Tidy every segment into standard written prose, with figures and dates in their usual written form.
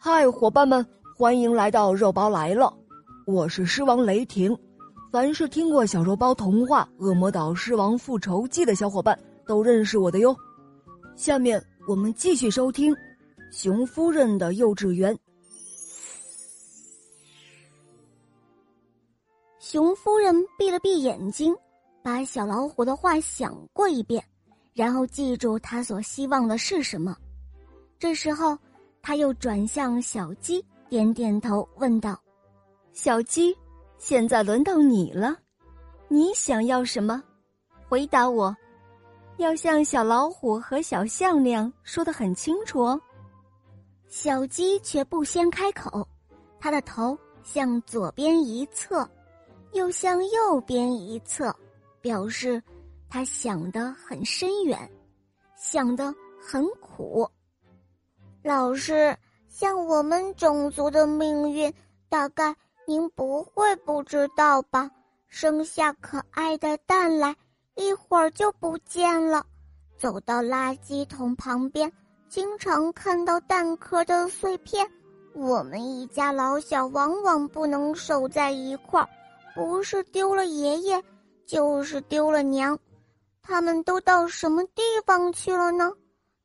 嗨，伙伴们，欢迎来到肉包来了，我是狮王雷霆。凡是听过小肉包童话《恶魔岛狮王复仇记》的小伙伴都认识我的哟。下面我们继续收听《熊夫人的幼稚园》。熊夫人闭了闭眼睛，把小老虎的话想过一遍，然后记住她所希望的是什么。这时候他又转向小鸡，点点头问道：小鸡，现在轮到你了，你想要什么？回答我，要像小老虎和小象那样说得很清楚哦。小鸡却不先开口，它的头向左边一侧，又向右边一侧，表示它想得很深远，想得很苦。老师，像我们种族的命运，大概您不会不知道吧？生下可爱的蛋来，一会儿就不见了。走到垃圾桶旁边，经常看到蛋壳的碎片。我们一家老小往往不能守在一块儿，不是丢了爷爷，就是丢了娘。他们都到什么地方去了呢？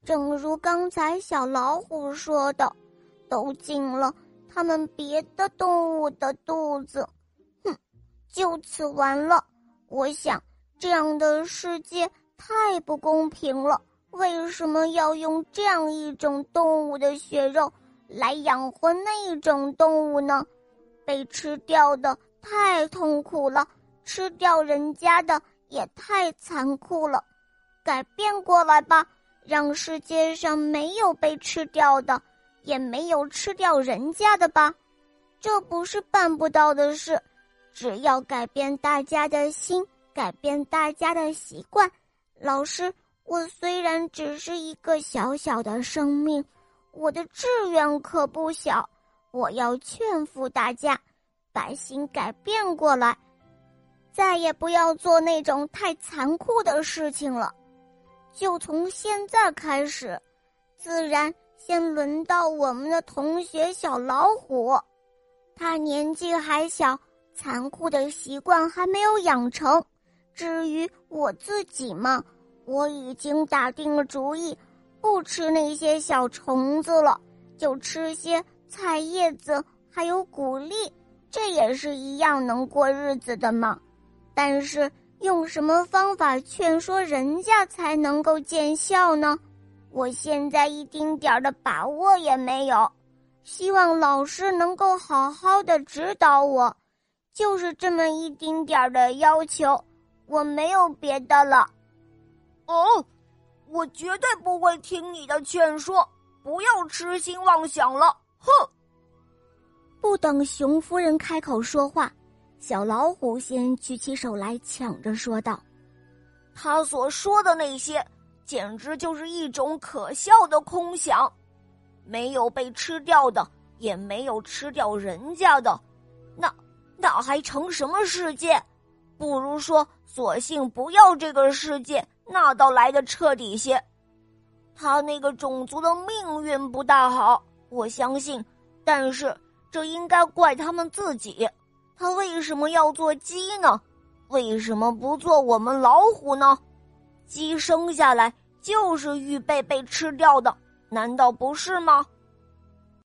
正如刚才小老虎说的，都进了他们别的动物的肚子。哼，就此完了。我想，这样的世界太不公平了。为什么要用这样一种动物的血肉来养活那一种动物呢？被吃掉的太痛苦了，吃掉人家的也太残酷了。改变过来吧。让世界上没有被吃掉的，也没有吃掉人家的吧，这不是办不到的事。只要改变大家的心，改变大家的习惯。老师，我虽然只是一个小小的生命，我的志愿可不小，我要劝服大家，把心改变过来，再也不要做那种太残酷的事情了。就从现在开始，自然先轮到我们的同学小老虎。他年纪还小，残酷的习惯还没有养成。至于我自己嘛，我已经打定了主意，不吃那些小虫子了，就吃些菜叶子还有谷粒，这也是一样能过日子的嘛。但是用什么方法劝说人家才能够见效呢？我现在一丁点的把握也没有，希望老师能够好好的指导我，就是这么一丁点的要求，我没有别的了。哦，我绝对不会听你的劝说，不要痴心妄想了，哼！不等熊夫人开口说话，小老虎先举起手来抢着说道，他所说的那些简直就是一种可笑的空想，没有被吃掉的，也没有吃掉人家的，那还成什么世界？不如说索性不要这个世界，那倒来得彻底些。他那个种族的命运不大好，我相信，但是这应该怪他们自己。他为什么要做鸡呢？为什么不做我们老虎呢？鸡生下来就是预备被吃掉的，难道不是吗？